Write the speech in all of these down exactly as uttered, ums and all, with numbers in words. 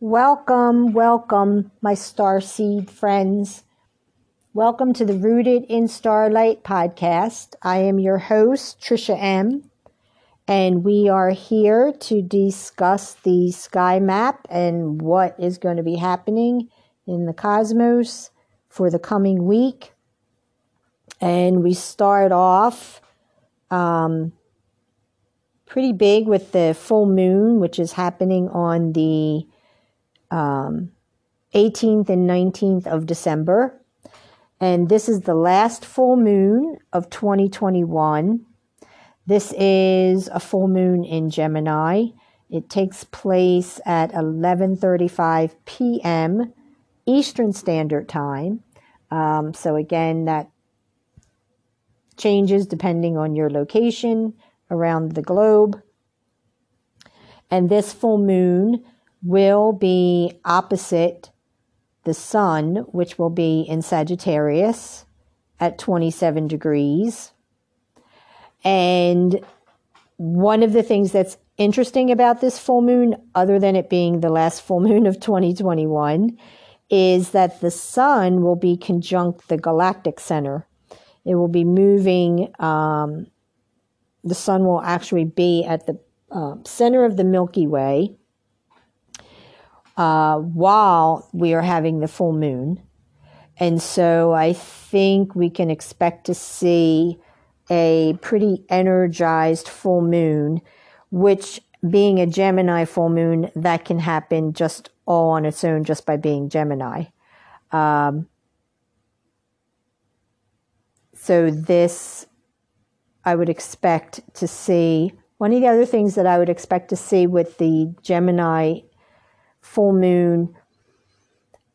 Welcome, welcome, my starseed friends. Welcome to the Rooted in Starlight podcast. I am your host, Tricia M., and we are here to discuss the sky map and what is going to be happening in the cosmos for the coming week. And we start off um, pretty big with the full moon, which is happening on the Um, eighteenth and nineteenth of December. And this is the last full moon of twenty twenty-one. This is a full moon in Gemini. It takes place at eleven thirty-five p.m. Eastern Standard Time. Um, so again, that changes depending on your location around the globe. And this full moon will be opposite the sun, which will be in Sagittarius at twenty-seven degrees. And one of the things that's interesting about this full moon, other than it being the last full moon of twenty twenty-one, is that the sun will be conjunct the galactic center. It will be moving, um, the sun will actually be at the uh, center of the Milky Way, Uh, while we are having the full moon. And so I think we can expect to see a pretty energized full moon, which being a Gemini full moon, that can happen just all on its own just by being Gemini. Um, so this, I would expect to see. One of the other things that I would expect to see with the Gemini full moon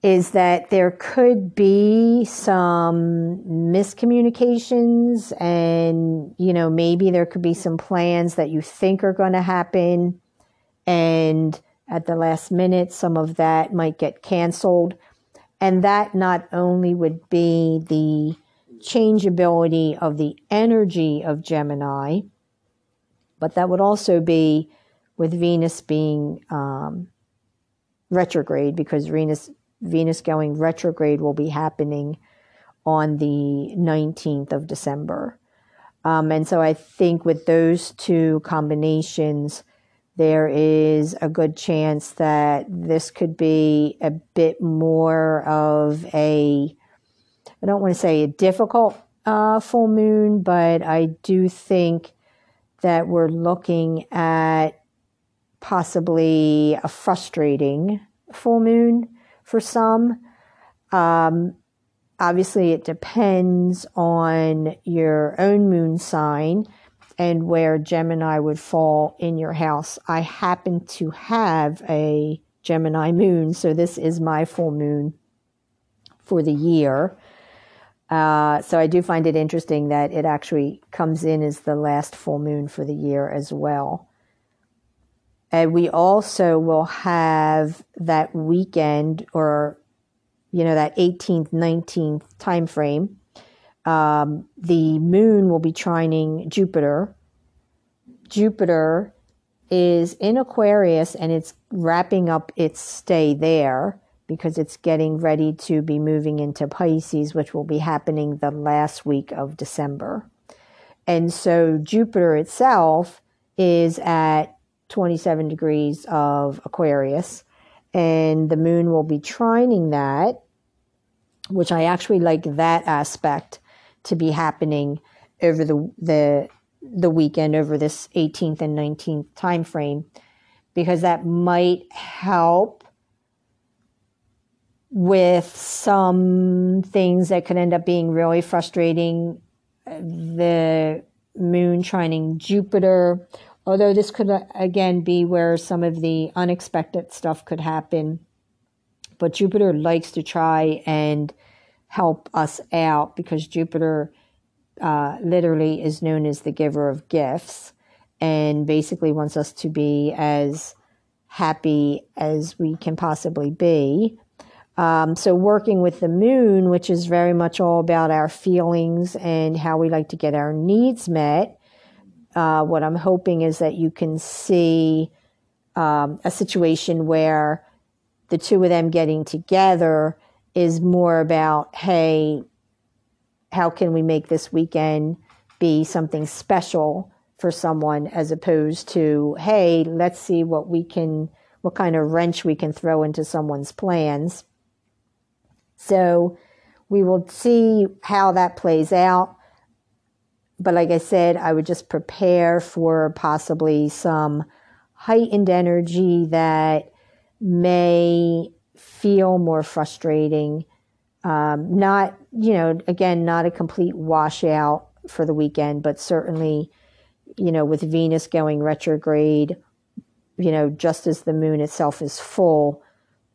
is that there could be some miscommunications, and, you know, maybe there could be some plans that you think are going to happen, and at the last minute, some of that might get canceled. And that not only would be the changeability of the energy of Gemini, but that would also be with Venus being, um, retrograde, because Venus Venus going retrograde will be happening on the nineteenth of December. Um, and so I think with those two combinations, there is a good chance that this could be a bit more of a, I don't want to say a difficult uh, full moon, but I do think that we're looking at possibly a frustrating full moon for some. Um, obviously, it depends on your own moon sign and where Gemini would fall in your house. I happen to have a Gemini moon, so this is my full moon for the year. Uh, so I do find it interesting that it actually comes in as the last full moon for the year as well. And we also will have that weekend, or, you know, that eighteenth, nineteenth time frame. Um, the moon will be trining Jupiter. Jupiter is in Aquarius, and it's wrapping up its stay there because it's getting ready to be moving into Pisces, which will be happening the last week of December. And so Jupiter itself is at twenty-seven degrees of Aquarius, and the moon will be trining that, which I actually like that aspect to be happening over the the the weekend, over this eighteenth and nineteenth time frame, because that might help with some things that could end up being really frustrating. The moon trining Jupiter, although this could, again, be where some of the unexpected stuff could happen. But Jupiter likes to try and help us out, because Jupiter uh, literally is known as the giver of gifts, and basically wants us to be as happy as we can possibly be. Um, so working with the moon, which is very much all about our feelings and how we like to get our needs met, Uh, what I'm hoping is that you can see um, a situation where the two of them getting together is more about, hey, how can we make this weekend be something special for someone, as opposed to, hey, let's see what we can, what kind of wrench we can throw into someone's plans. So we will see how that plays out. But like I said, I would just prepare for possibly some heightened energy that may feel more frustrating. Um, not, you know, again, not a complete washout for the weekend, but certainly, you know, with Venus going retrograde, you know, just as the moon itself is full,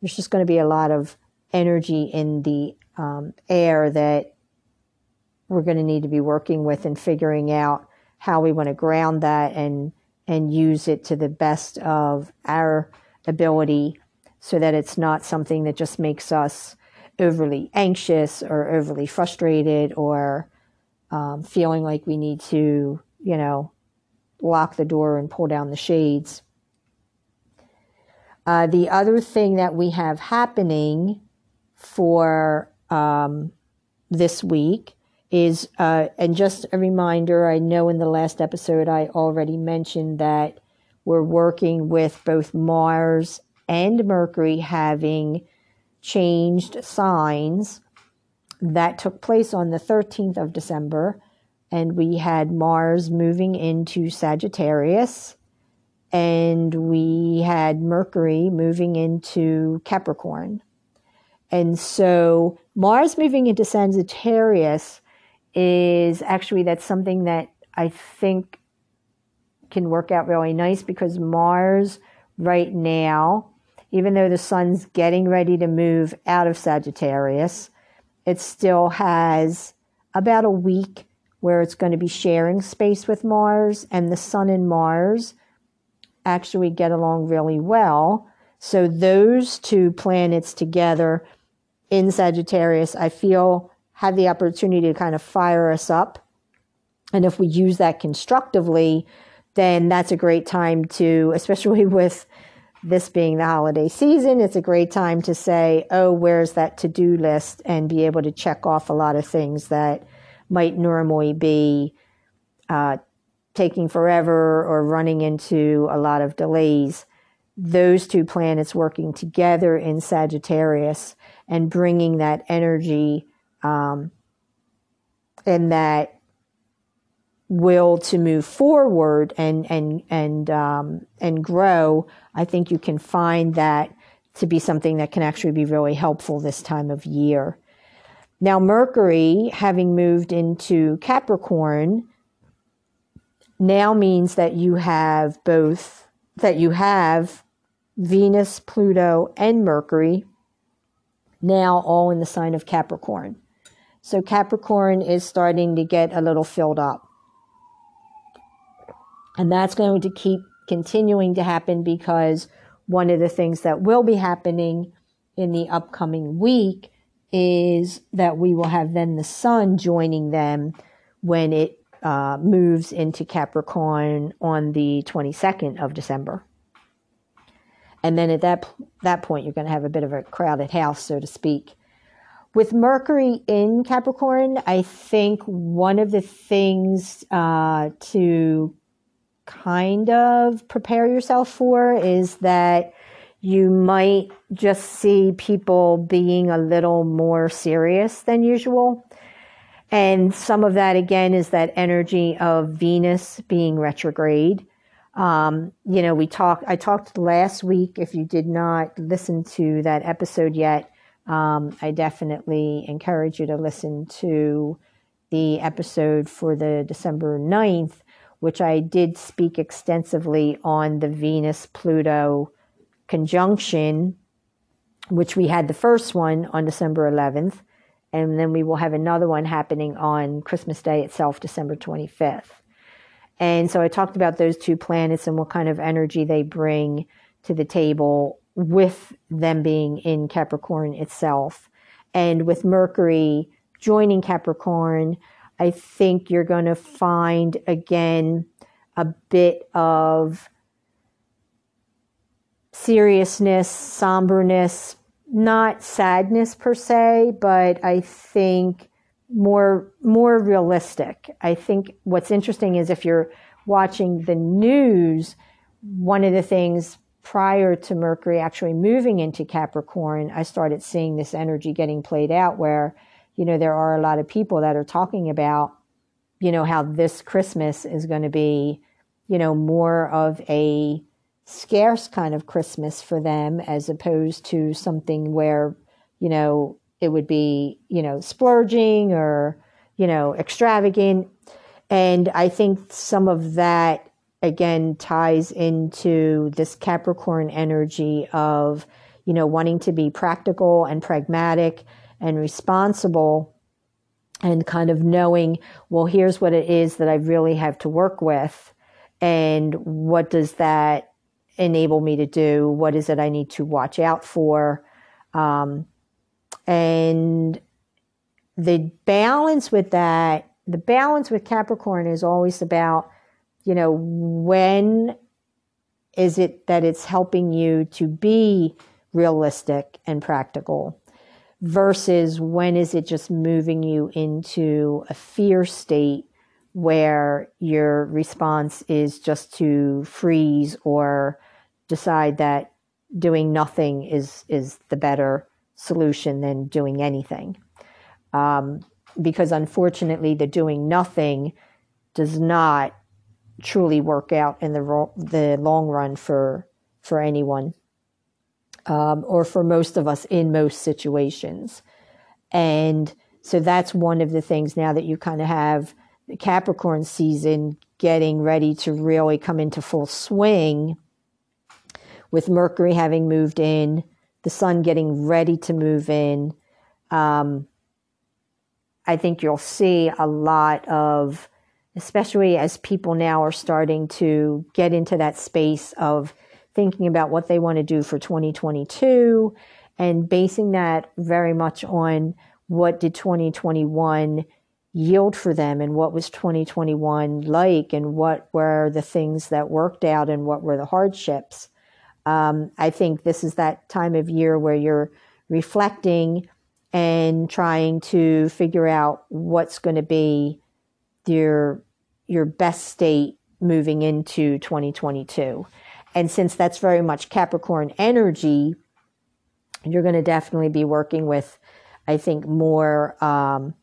there's just going to be a lot of energy in the um, air that we're going to need to be working with and figuring out how we want to ground that and and use it to the best of our ability, so that it's not something that just makes us overly anxious or overly frustrated or um, feeling like we need to, you know, lock the door and pull down the shades. Uh, the other thing that we have happening for um, this week is, uh, and just a reminder, I know in the last episode I already mentioned that we're working with both Mars and Mercury having changed signs. That took place on the thirteenth of December, and we had Mars moving into Sagittarius, and we had Mercury moving into Capricorn. And so Mars moving into Sagittarius is actually, that's something that I think can work out really nice, because Mars right now, even though the sun's getting ready to move out of Sagittarius, it still has about a week where it's going to be sharing space with Mars, and the sun and Mars actually get along really well. So those two planets together in Sagittarius, I feel, have the opportunity to kind of fire us up. And if we use that constructively, then that's a great time to, especially with this being the holiday season, it's a great time to say, oh, where's that to-do list, and be able to check off a lot of things that might normally be uh, taking forever or running into a lot of delays. Those two planets working together in Sagittarius and bringing that energy um, and that will to move forward and and and um, and grow, I think you can find that to be something that can actually be really helpful this time of year. Now, Mercury, having moved into Capricorn, now means that you have both, that you have Venus, Pluto, and Mercury now all in the sign of Capricorn. So Capricorn is starting to get a little filled up. And that's going to keep continuing to happen, because one of the things that will be happening in the upcoming week is that we will have then the sun joining them when it uh, moves into Capricorn on the twenty-second of December. And then at that, that point, you're going to have a bit of a crowded house, so to speak. With Mercury in Capricorn, I think one of the things uh, to kind of prepare yourself for is that you might just see people being a little more serious than usual. And some of that, again, is that energy of Venus being retrograde. Um, you know, we talked, I talked last week. If you did not listen to that episode yet, um, I definitely encourage you to listen to the episode for the December ninth, which I did speak extensively on the Venus-Pluto conjunction, which we had the first one on December eleventh, and then we will have another one happening on Christmas Day itself, December twenty-fifth. And so I talked about those two planets and what kind of energy they bring to the table with them being in Capricorn itself. And with Mercury joining Capricorn, I think you're going to find, again, a bit of seriousness, somberness, not sadness per se, but I think more, more realistic. I think what's interesting is if you're watching the news, one of the things prior to Mercury actually moving into Capricorn, I started seeing this energy getting played out where, you know, there are a lot of people that are talking about, you know, how this Christmas is going to be, you know, more of a scarce kind of Christmas for them as opposed to something where, you know, it would be, you know, splurging or, you know, extravagant. And I think some of that, again, ties into this Capricorn energy of, you know, wanting to be practical and pragmatic and responsible and kind of knowing, well, here's what it is that I really have to work with. And what does that enable me to do? What is it I need to watch out for? Um, and the balance with that, the balance with Capricorn is always about, you know, when is it that it's helping you to be realistic and practical versus when is it just moving you into a fear state where your response is just to freeze or decide that doing nothing is, is the better solution than doing anything. Um, because unfortunately the doing nothing does not truly work out in the ro- the long run for, for anyone, um, or for most of us in most situations. And so that's one of the things now that you kind of have the Capricorn season getting ready to really come into full swing with Mercury having moved in, the sun getting ready to move in. Um, I think you'll see a lot of, especially as people now are starting to get into that space of thinking about what they want to do for twenty twenty-two and basing that very much on what did twenty twenty-one yield for them and what was twenty twenty-one like and what were the things that worked out and what were the hardships. Um, I think this is that time of year where you're reflecting and trying to figure out what's going to be your your best state moving into twenty twenty-two. And since that's very much Capricorn energy, you're going to definitely be working with, I think, more, um,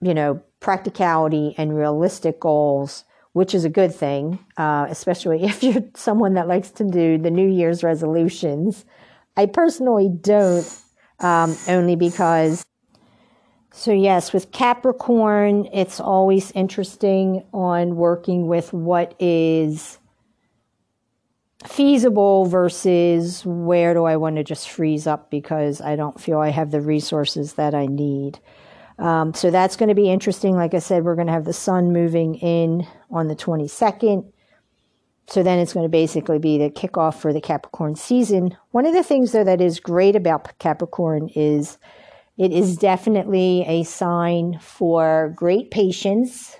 you know, practicality and realistic goals, which is a good thing, uh, especially if you're someone that likes to do the New Year's resolutions. I personally don't, um, only because... So yes, with Capricorn, it's always interesting on working with what is feasible versus where do I want to just freeze up because I don't feel I have the resources that I need. Um, so that's going to be interesting. Like I said, we're going to have the sun moving in on the twenty-second. So then it's going to basically be the kickoff for the Capricorn season. One of the things, though, that is great about Capricorn is... it is definitely a sign for great patience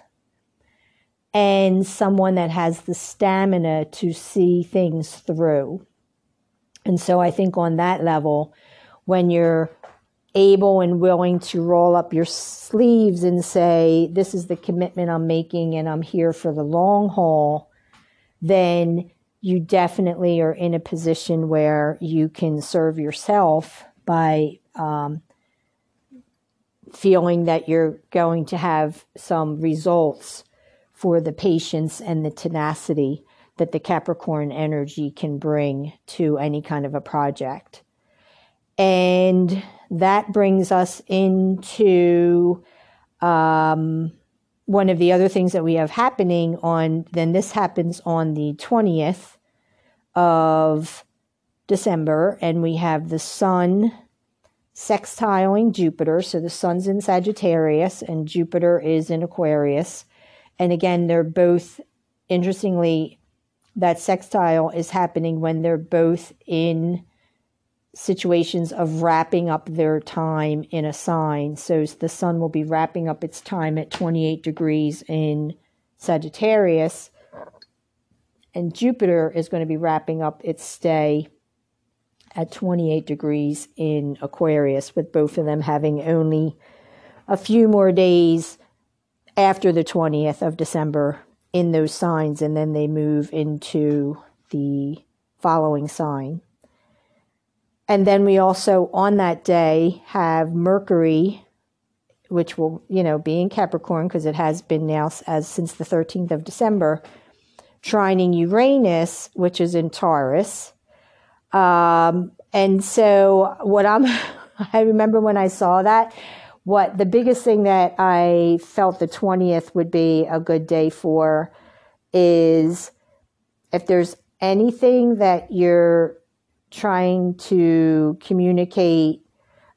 and someone that has the stamina to see things through. And so I think on that level, when you're able and willing to roll up your sleeves and say, this is the commitment I'm making and I'm here for the long haul, then you definitely are in a position where you can serve yourself by... um, feeling that you're going to have some results for the patience and the tenacity that the Capricorn energy can bring to any kind of a project. And that brings us into um, one of the other things that we have happening on, then this happens on the twentieth of December, and we have the sun sextiling Jupiter. So the sun's in Sagittarius and Jupiter is in Aquarius. And again, they're both, interestingly, that sextile is happening when they're both in situations of wrapping up their time in a sign. So the sun will be wrapping up its time at twenty-eight degrees in Sagittarius and Jupiter is going to be wrapping up its stay at twenty-eight degrees in Aquarius, with both of them having only a few more days after the twentieth of December in those signs, and then they move into the following sign. And then we also, on that day, have Mercury, which will, you know, be in Capricorn, because it has been now as since the thirteenth of December, trining Uranus, which is in Taurus. Um, and so what I'm, I remember when I saw that, what the biggest thing that I felt the twentieth would be a good day for is if there's anything that you're trying to communicate,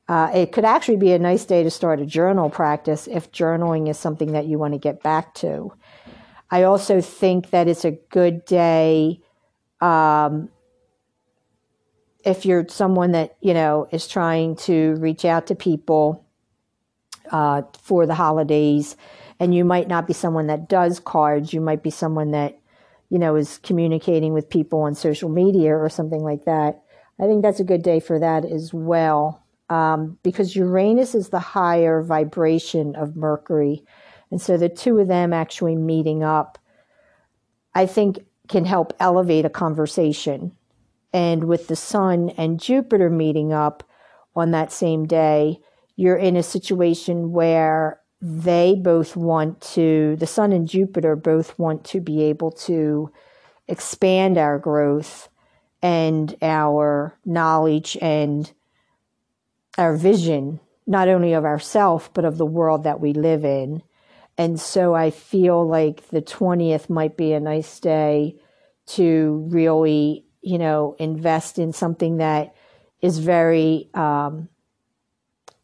uh, it could actually be a nice day to start a journal practice if journaling is something that you want to get back to. I also think that it's a good day um, if you're someone that, you know, is trying to reach out to people uh, for the holidays, and you might not be someone that does cards. You might be someone that, you know, is communicating with people on social media or something like that. I think that's a good day for that as well, um, because Uranus is the higher vibration of Mercury. And so the two of them actually meeting up, I think, can help elevate a conversation. And with the Sun and Jupiter meeting up on that same day, you're in a situation where they both want to, the Sun and Jupiter both want to be able to expand our growth and our knowledge and our vision, not only of ourselves, but of the world that we live in. And so I feel like the twentieth might be a nice day to really, you know, invest in something that is very um,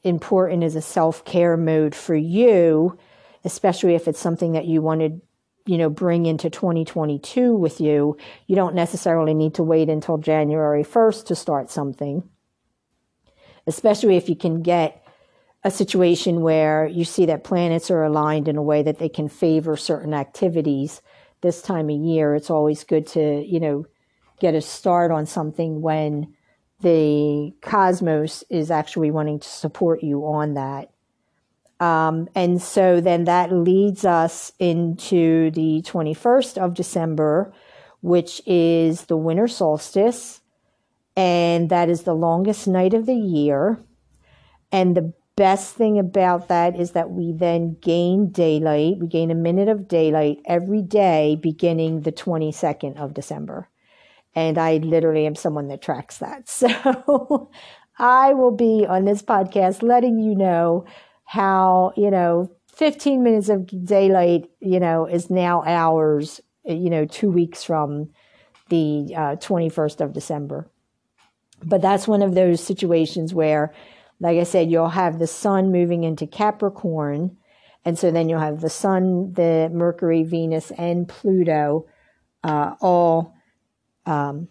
important as a self-care mode for you, especially if it's something that you want to, you know, bring into twenty twenty-two with you. You don't necessarily need to wait until January first to start something, especially if you can get a situation where you see that planets are aligned in a way that they can favor certain activities this time of year. It's always good to, you know, get a start on something when the cosmos is actually wanting to support you on that. Um, and so then that leads us into the twenty-first of December, which is the winter solstice. And that is the longest night of the year. And the best thing about that is that we then gain daylight. We gain a minute of daylight every day beginning the twenty-second of December. And I literally am someone that tracks that. So I will be on this podcast letting you know how, you know, fifteen minutes of daylight, you know, is now hours, you know, two weeks from the uh, twenty-first of December. But that's one of those situations where, like I said, you'll have the Sun moving into Capricorn. And so then you'll have the Sun, the Mercury, Venus, and Pluto uh, all um,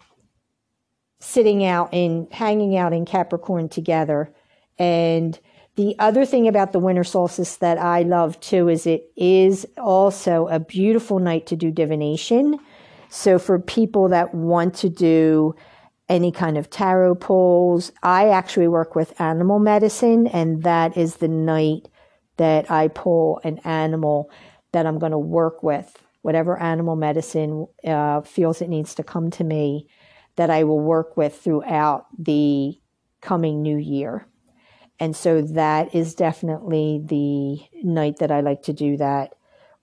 sitting out and hanging out in Capricorn together. And the other thing about the winter solstice that I love too is it is also a beautiful night to do divination. So for people that want to do any kind of tarot pulls. I actually work with animal medicine, and that is the night that I pull an animal that I'm going to work with. Whatever animal medicine uh, feels it needs to come to me, that I will work with throughout the coming new year. And so that is definitely the night that I like to do that,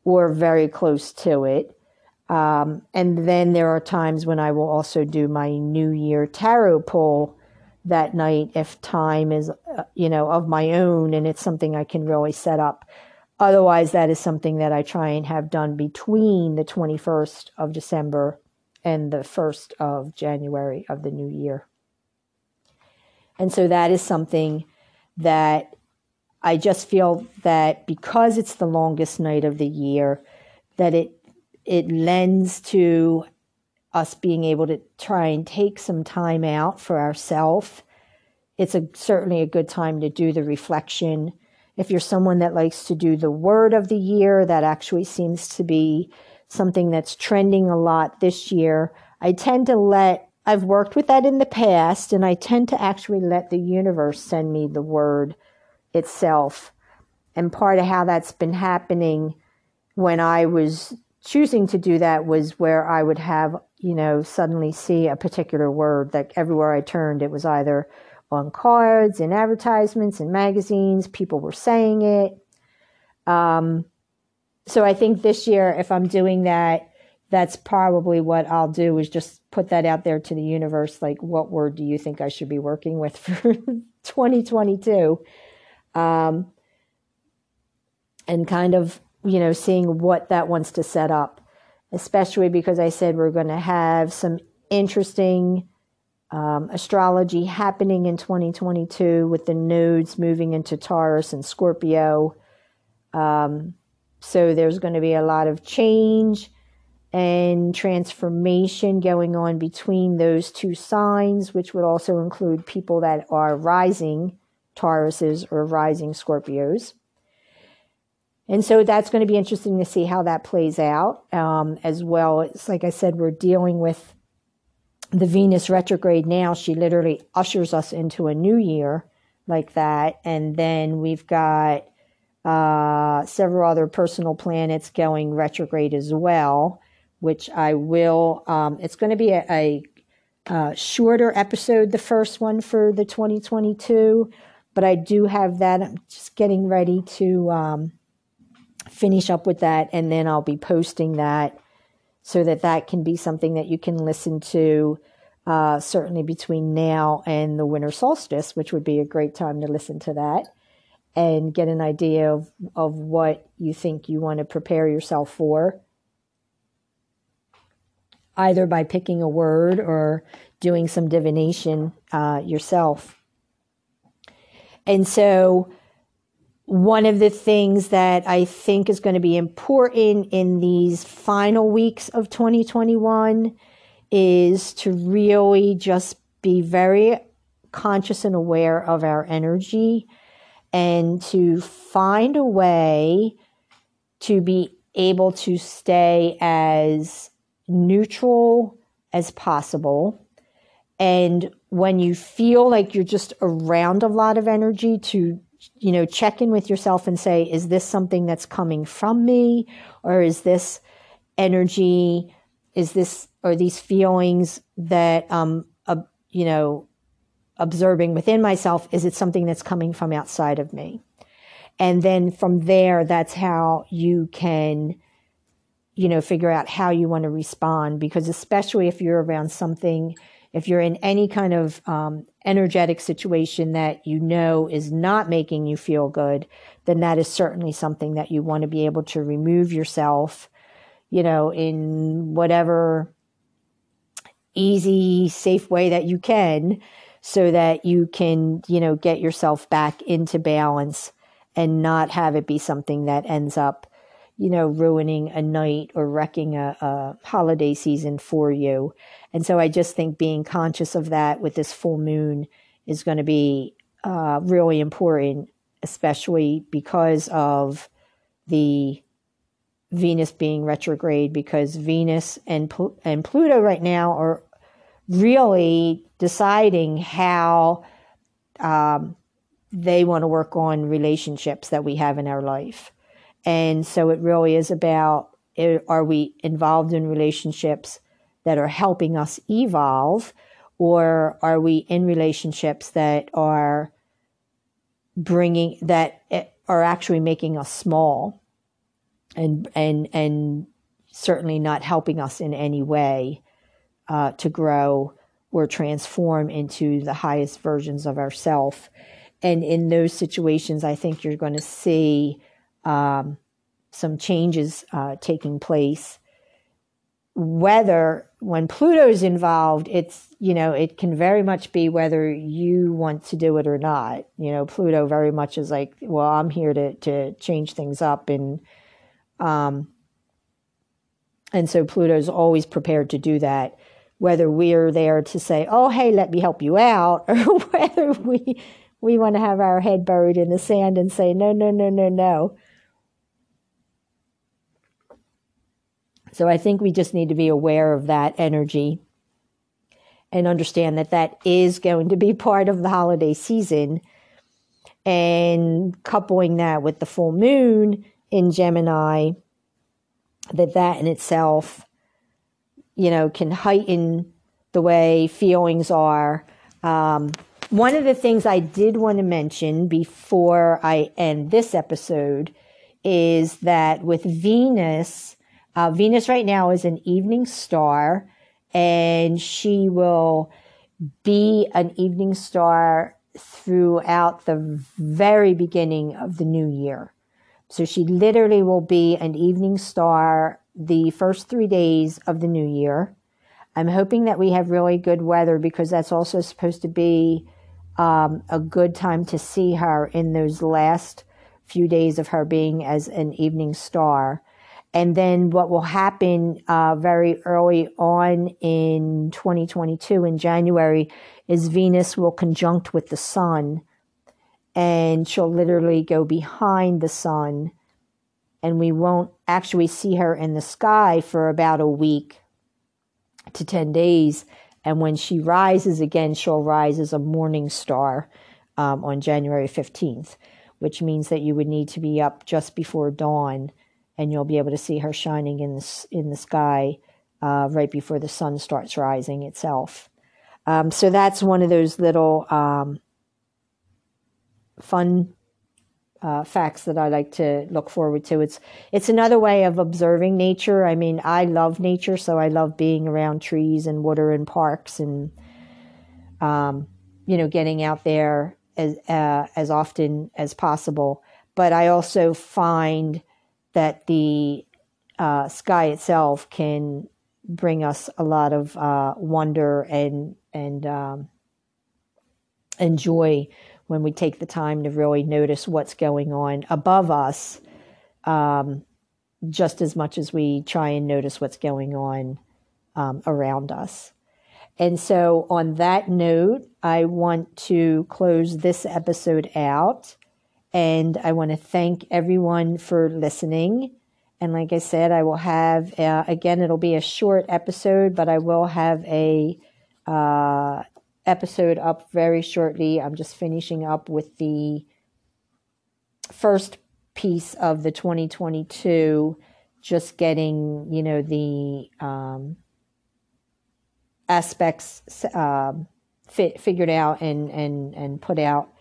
or very close to it. Um, and then there are times when I will also do my New Year tarot pull that night if time is, uh, you know, of my own and it's something I can really set up. Otherwise, that is something that I try and have done between the twenty-first of December and the first of January of the new year. And so that is something that I just feel that because it's the longest night of the year, that it It lends to us being able to try and take some time out for ourselves. It's a, certainly a good time to do the reflection. If you're someone that likes to do the word of the year, that actually seems to be something that's trending a lot this year. I tend to let, I've worked with that in the past, and I tend to actually let the universe send me the word itself. And part of how that's been happening when I was choosing to do that was where I would have, you know, suddenly see a particular word. Like everywhere I turned, it was either on cards, in advertisements, in magazines, people were saying it. Um, so I think this year, if I'm doing that, that's probably what I'll do, is just put that out there to the universe. Like, what word do you think I should be working with for twenty twenty-two? Um, and kind of, you know, seeing what that wants to set up, especially because I said we're going to have some interesting um, astrology happening in twenty twenty-two with the nodes moving into Taurus and Scorpio. Um, so there's going to be a lot of change and transformation going on between those two signs, which would also include people that are rising Tauruses or rising Scorpios. And so that's going to be interesting to see how that plays out um, as well. It's like I said, we're dealing with the Venus retrograde now. She literally ushers us into a new year like that. And then we've got uh, several other personal planets going retrograde as well, which I will, um, it's going to be a, a, a shorter episode, the first one for the twenty twenty-two, but I do have that. I'm just getting ready to... Um, finish up with that, and then I'll be posting that so that that can be something that you can listen to uh, certainly between now and the winter solstice, which would be a great time to listen to that and get an idea of, of what you think you want to prepare yourself for, either by picking a word or doing some divination uh, yourself. And so... one of the things that I think is going to be important in these final weeks of twenty twenty-one is to really just be very conscious and aware of our energy, and to find a way to be able to stay as neutral as possible. And when you feel like you're just around a lot of energy, to you know, check in with yourself and say, is this something that's coming from me? Or is this energy, is this, or these feelings that, um, uh, you know, observing within myself, is it something that's coming from outside of me? And then from there, that's how you can, you know, figure out how you want to respond. Because especially if you're around something, if you're in any kind of um, energetic situation that you know is not making you feel good, then that is certainly something that you want to be able to remove yourself, you know, in whatever easy, safe way that you can, so that you can, you know, get yourself back into balance and not have it be something that ends up, you know, ruining a night or wrecking a, a holiday season for you. And so I just think being conscious of that with this full moon is going to be uh, really important, especially because of the Venus being retrograde, because Venus and, and Pluto right now are really deciding how um, they want to work on relationships that we have in our life. And so it really is about, are we involved in relationships that are helping us evolve, or are we in relationships that are bringing, that are actually making us small and, and, and certainly not helping us in any way uh, to grow or transform into the highest versions of ourselves. And in those situations, I think you're going to see Um, some changes uh, taking place. Whether when Pluto's involved, it's, you know, it can very much be whether you want to do it or not. You know, Pluto very much is like, well, I'm here to to change things up, and um, and so Pluto's always prepared to do that. Whether we're there to say, oh, hey, let me help you out, or whether we we want to have our head buried in the sand and say, no, no, no, no, no. So I think we just need to be aware of that energy and understand that that is going to be part of the holiday season. And coupling that with the full moon in Gemini, that that in itself, you know, can heighten the way feelings are. Um, one of the things I did want to mention before I end this episode is that with Venus, uh, Venus right now is an evening star, and she will be an evening star throughout the very beginning of the new year. So she literally will be an evening star the first three days of the new year. I'm hoping that we have really good weather, because that's also supposed to be um, a good time to see her in those last few days of her being as an evening star. And then what will happen uh, very early on in twenty twenty-two, in January, is Venus will conjunct with the sun, and she'll literally go behind the sun, and we won't actually see her in the sky for about a week to ten days. And when she rises again, she'll rise as a morning star um, on January fifteenth, which means that you would need to be up just before dawn, and you'll be able to see her shining in the, in the sky uh, right before the sun starts rising itself. Um, so that's one of those little um, fun uh, facts that I like to look forward to. It's it's another way of observing nature. I mean, I love nature, so I love being around trees and water and parks, and um, you know, getting out there as uh, as often as possible. But I also find that the uh, sky itself can bring us a lot of uh, wonder and and um, and joy when we take the time to really notice what's going on above us, um, just as much as we try and notice what's going on um, around us. And so on that note, I want to close this episode out. And I want to thank everyone for listening. And like I said, I will have, uh, again, it'll be a short episode, but I will have a uh, episode up very shortly. I'm just finishing up with the first piece of the twenty twenty-two, just getting, you know, the um, aspects uh, fi- figured out and, and, and put out.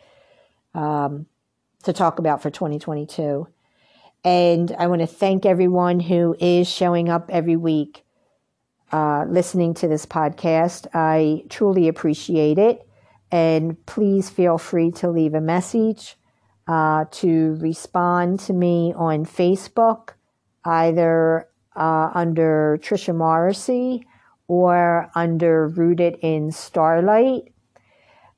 Um, to talk about for twenty twenty-two. And I want to thank everyone who is showing up every week, uh, listening to this podcast. I truly appreciate it. And please feel free to leave a message, uh, to respond to me on Facebook, either uh, under Tricia Morrissey or under Rooted in Starlight.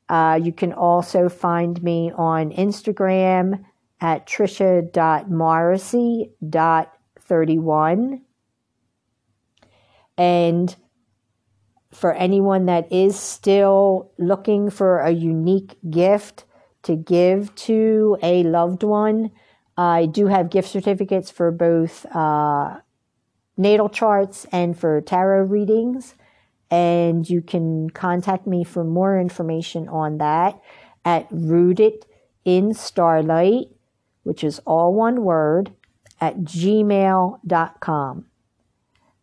Uh, you can also find me on Instagram at tricia dot morrissey dot thirty-one. And for anyone that is still looking for a unique gift to give to a loved one, I do have gift certificates for both uh, natal charts and for tarot readings. And you can contact me for more information on that at Rooted in Starlight, which is all one word, at gmail dot com.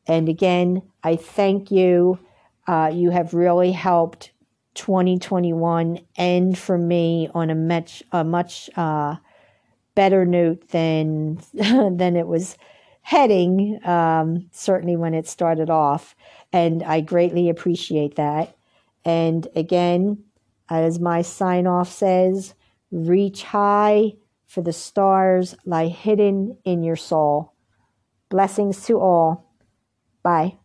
And again, I thank you. Uh, you have really helped twenty twenty-one end for me on a much a much uh, better note than than it was heading, um, certainly when it started off. And I greatly appreciate that. And again, as my sign-off says, reach high, for the stars lie hidden in your soul. Blessings to all. Bye.